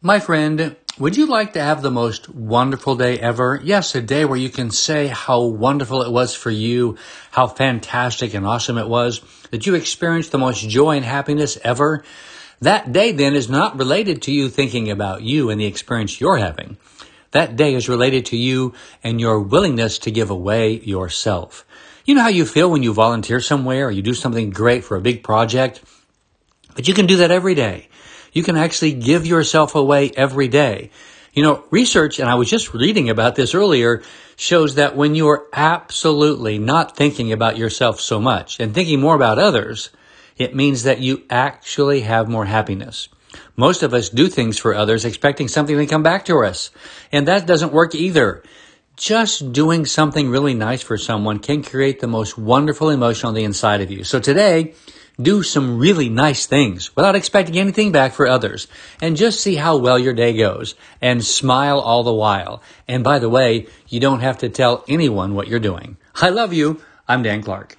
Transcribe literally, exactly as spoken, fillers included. My friend, would you like to have the most wonderful day ever? Yes, a day where you can say how wonderful it was for you, how fantastic and awesome it was, that you experienced the most joy and happiness ever. That day then is not related to you thinking about you and the experience you're having. That day is related to you and your willingness to give away yourself. You know how you feel when you volunteer somewhere or you do something great for a big project? But you can do that every day. You can actually give yourself away every day. You know, research, and I was just reading about this earlier, shows that when you are absolutely not thinking about yourself so much and thinking more about others, it means that you actually have more happiness. Most of us do things for others expecting something to come back to us, and that doesn't work either. Just doing something really nice for someone can create the most wonderful emotion on the inside of you. So today, do some really nice things without expecting anything back for others and just see how well your day goes and smile all the while. And by the way, you don't have to tell anyone what you're doing. I love you. I'm Dan Clark.